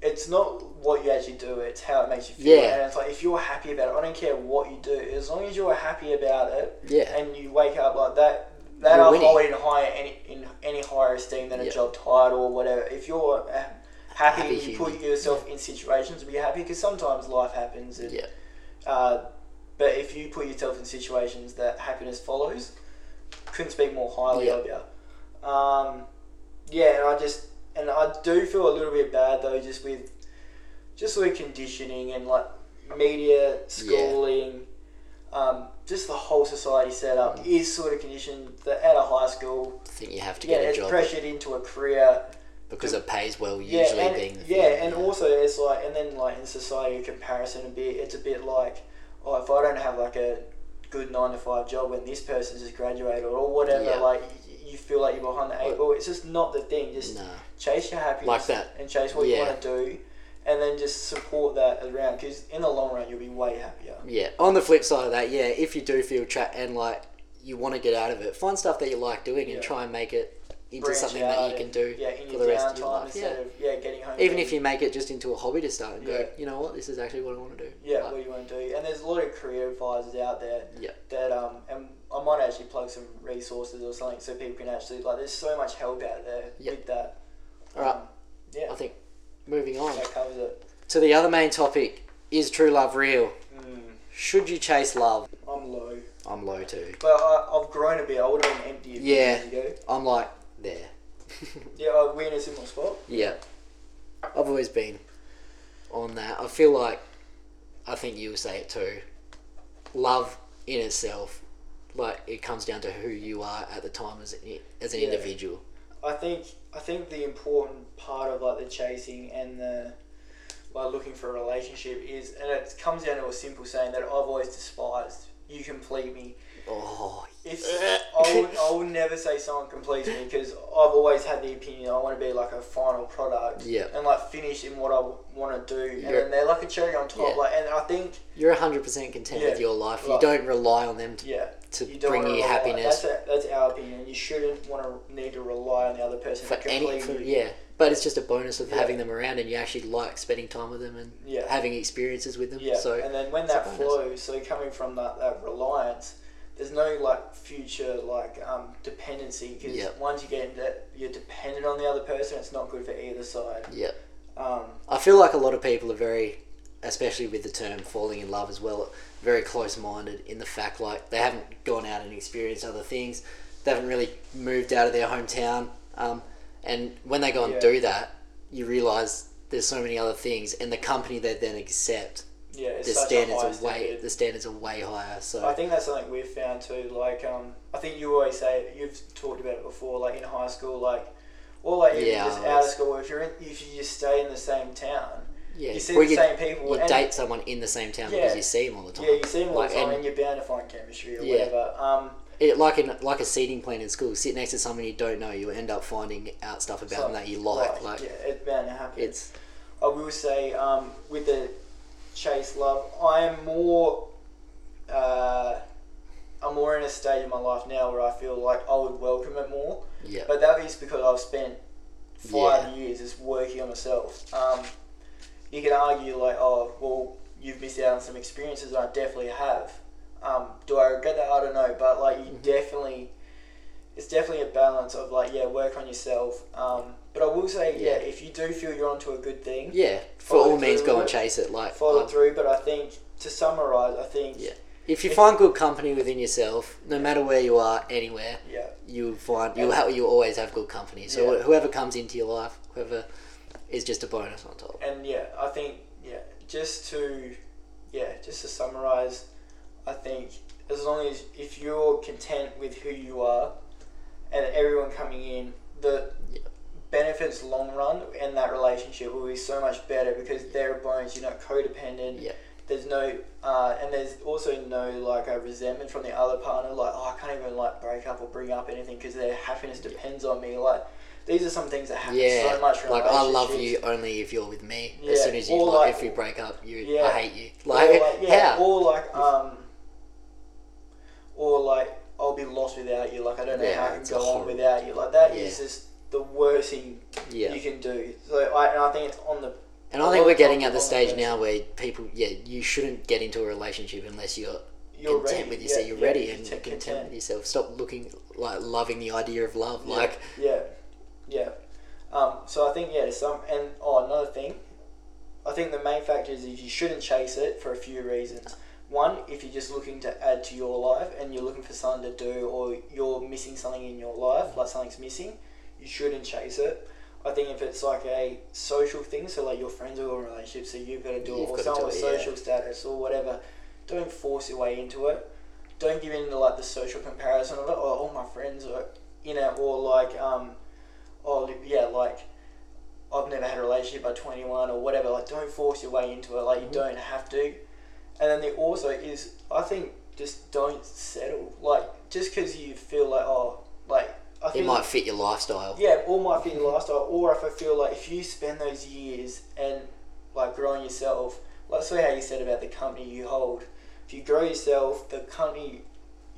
it's not what you actually do, it's how it makes you feel. Yeah. And it's like, if you're happy about it, I don't care what you do, as long as you're happy about it, yeah, and you wake up like that, that I'll hold in higher any in any higher esteem than yep. a job title or whatever. If you're happy, happy you human. put yourself yeah. in situations to be happy, because sometimes life happens. And, yeah. Uh, but if you put yourself in situations that happiness follows, couldn't speak more highly yeah. of you. Um, yeah, and I just and I do feel a little bit bad though, just with. Just like conditioning and like media, schooling, yeah. um, just the whole society setup mm. is sort of conditioned that out of high school, I think you have to yeah, get a it's job. It's pressured into a career because to, it pays well. Usually, yeah, and, being the yeah, thing, and yeah. also it's like, and then like in society, in comparison a bit. It's a bit like, oh, if I don't have like a good nine to five job when this person just graduated or whatever, yeah. like you feel like you're behind the eight ball. It's just not the thing. Just nah. chase your happiness like that. and chase what yeah. you want to do. And then just support that around, because in the long run you'll be way happier. Yeah. On the flip side of that, yeah, if you do feel trapped and like you want to get out of it, find stuff that you like doing and yeah. try and make it into Branch something that you can do yeah, for the rest of your life. Yeah. Of, yeah, getting home. Even if you make it just into a hobby to start and yeah. go, you know what, this is actually what I want to do. Yeah, like, what you want to do. And there's a lot of career advisors out there yeah. that um and I might actually plug some resources or something so people can actually like. There's so much help out there yeah. with that. All right. Um, yeah. I think. Moving on that covers it. To the other main topic, is true love real? Mm. Should you chase love? I'm low. I'm low too. But I, I've grown a bit. I would have been empty a few yeah, years ago. I'm like there. yeah, I win a simple spot. Yeah, I've always been on that. I feel like, I think you will say it too. Love in itself, like it comes down to who you are at the time as as an yeah. individual. I think I think the important part of like the chasing and the like looking for a relationship is, and it comes down to a simple saying that I've always despised: you complete me. Oh, if I would, I would never say someone completes me, because I've always had the opinion I want to be like a final product, yeah, and like finish in what I want to do, and you're, then they're like a cherry on top. Yeah. Like, and I think you're one hundred percent content yeah, with your life. Like, you don't rely on them to yeah. to you bring you happiness. That's, a, that's our opinion. You shouldn't want to need to rely on the other person for to complete any, for, you. Yeah, but it's just a bonus of yeah. having them around, and you actually like spending time with them and yeah. having experiences with them. Yeah, so and then when that flows, so coming from that, that reliance, there's no like future like um, dependency, because yep. once you get into it, you're dependent on the other person. It's not good for either side. Yeah, um, I feel like a lot of people are very, especially with the term falling in love as well, very close-minded in the fact like they haven't gone out and experienced other things, they haven't really moved out of their hometown, um, and when they go and yeah. do that, you realise there's so many other things, and the company they then accept, yeah, the standards are way standard. the standards are way higher. So I think that's something we've found too. Like um, I think you always say it, you've talked about it before, like in high school, like or like even yeah, just out of school, if you're in, if you just stay in the same town. Yeah. You see well, the you, same people. You date someone in the same town yeah. because you see them all the time. Yeah, you see them all like, the time and, and you're bound to find chemistry or yeah. whatever. Um, it, like in like a seating plan in school, sit next to someone you don't know, you'll end up finding out stuff about them that you like. Right. Like yeah, it's bound to happen. It's, I will say um, with the chase love, I'm more uh, I'm more in a stage in my life now where I feel like I would welcome it more. Yeah. But that is because I've spent five yeah. years just working on myself. Um You can argue like, oh, well, you've missed out on some experiences, and I definitely have. Um, do I regret that? I don't know, but like, you mm-hmm. definitely, it's definitely a balance of like, yeah, work on yourself. Um, but I will say, yeah, yeah if you do feel you're onto a good thing, yeah, for all means, go and chase it. Like follow um, through. But I think to summarise, I think yeah, if you if, find good company within yourself, no yeah. matter where you are, anywhere, yeah, you'll find you'll have, you'll always have good company. So yeah. whoever comes into your life, whoever. Is just a bonus on top. And yeah, I think yeah, just to yeah, just to summarise, I think as long as if you're content with who you are, and everyone coming in, the yeah. benefits long run and that relationship will be so much better because they're a bonus. You're not codependent. Yeah. there's no, uh, and there's also no like a resentment from the other partner, like, oh, I can't even like break up or bring up anything because their happiness depends on me. Like, these are some things that happen yeah, so much. Yeah, like I love you only if you're with me. Yeah, as soon as you like, like if you break up, you yeah, I hate you. Like, or like yeah, how? Or like um, or like I'll be lost without you. Like I don't know yeah, how I can go on without you. Like that yeah. is just the worst thing yeah. you can do. So I and I think it's on the. And I think we're getting at the stage now where people, yeah, you shouldn't get into a relationship unless you're, you're content ready. with yourself. Yeah, you're yeah, ready you're and content, content with yourself. Stop looking like loving the idea of love. Yeah, like yeah, yeah. Um, so I think yeah, some and oh another thing, I think the main factor is you shouldn't chase it for a few reasons. One, if you're just looking to add to your life and you're looking for something to do, or you're missing something in your life, like something's missing, you shouldn't chase it. I think if it's like a social thing, so like your friends are in a relationship, so you've got to do it, you've or someone's it, social yeah. status or whatever, don't force your way into it. Don't give in to like the social comparison of it, or all my friends are in it, or like, um, oh yeah, like I've never had a relationship by twenty-one or whatever. Like, don't force your way into it, like mm-hmm. you don't have to. And then the also is, I think, just don't settle. Like, just because you feel like, oh, like, I think it might fit your lifestyle. Yeah, or might fit your lifestyle. Or if I feel like if you spend those years and like growing yourself, like say how you said about the company you hold. If you grow yourself, the company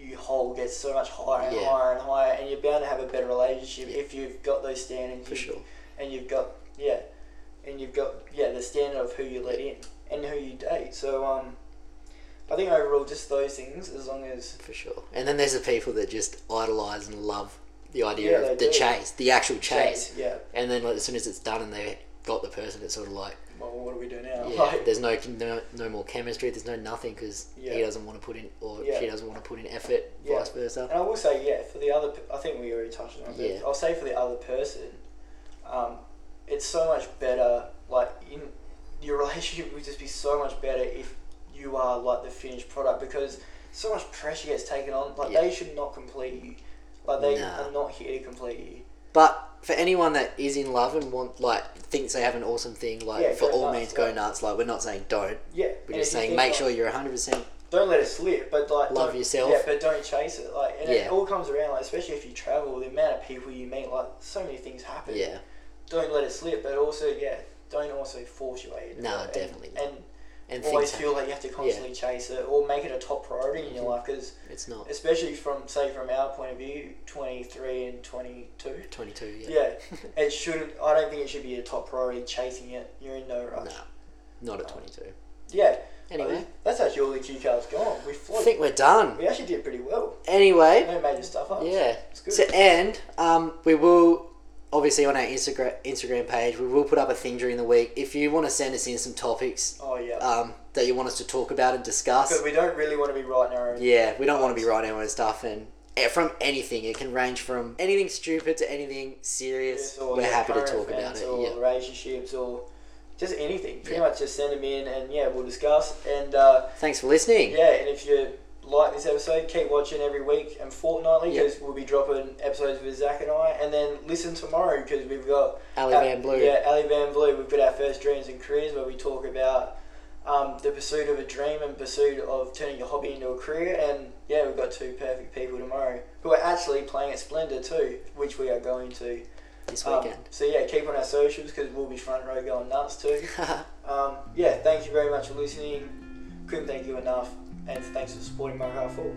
you hold gets so much higher and yeah. higher and higher, and you're bound to have a better relationship yeah. if you've got those standards. For sure. And you've got yeah, and you've got yeah the standard of who you let in and who you date. So um. I think overall, just those things, as long as for sure. And then there's the people that just idolise and love the idea yeah, of the do. chase, the actual chase. chase. Yeah. And then like, as soon as it's done and they got the person, it's sort of like, well, what do we do now? Yeah. Like, there's no, no no more chemistry. There's no nothing because yeah. he doesn't want to put in or yeah. she doesn't want to put in effort. Yeah. Vice versa. And I will say, yeah, for the other, I think we already touched on it. Yeah. I'll say for the other person, um, it's so much better. Like in your relationship, would just be so much better if you are like the finished product, because so much pressure gets taken on. Like yeah. they should not complete you. Like they nah. are not here to complete you. But for anyone that is in love and want like thinks they have an awesome thing, like yeah, for all nuts, means like, go nuts. Like we're not saying don't. Yeah. We're and just saying make like, sure you're one hundred percent. Don't let it slip, but like love yourself. Yeah, but don't chase it. Like and yeah. it all comes around. Like especially if you travel, the amount of people you meet, like so many things happen. Yeah. Don't let it slip, but also yeah, don't also force your way into it. No, that. definitely. And, not. and And always feel like you have to constantly yeah. chase it or make it a top priority in your life, because it's not, especially from say from our point of view, twenty-three and twenty-two twenty-two yeah, yeah it shouldn't, I don't think it should be a top priority chasing it. You're in no rush. No, not at twenty-two. Yeah, anyway, that's actually all the cue cards gone. We I think we're done. We actually did pretty well anyway. No major stuff up. Yeah, it's good. So, and um, we will obviously on our Instagram Instagram page, we will put up a thing during the week. If you want to send us in some topics oh, yeah. um, that you want us to talk about and discuss. Because we don't really want to be writing our own Yeah, we don't want to be writing our own stuff. And from anything, it can range from anything stupid to anything serious. Yes, or We're yeah, happy to talk about it. Or yeah. relationships or just anything. Pretty yeah. much just send them in and yeah, we'll discuss. And uh, thanks for listening. Yeah, and if you like this episode, keep watching every week and fortnightly, because yep. we'll be dropping episodes with Zach and I, and then listen tomorrow because we've got Ali Van Blue. Yeah, Ali Van Blue. We've got our first dreams and careers, where we talk about um, the pursuit of a dream and pursuit of turning your hobby into a career. And yeah, we've got two perfect people tomorrow who are actually playing at Splendor too, which we are going to this weekend. Um, so yeah, keep on our socials because we'll be front row going nuts too. um, yeah, thank you very much for listening. Couldn't thank you enough. And thanks for supporting Mug Half Full.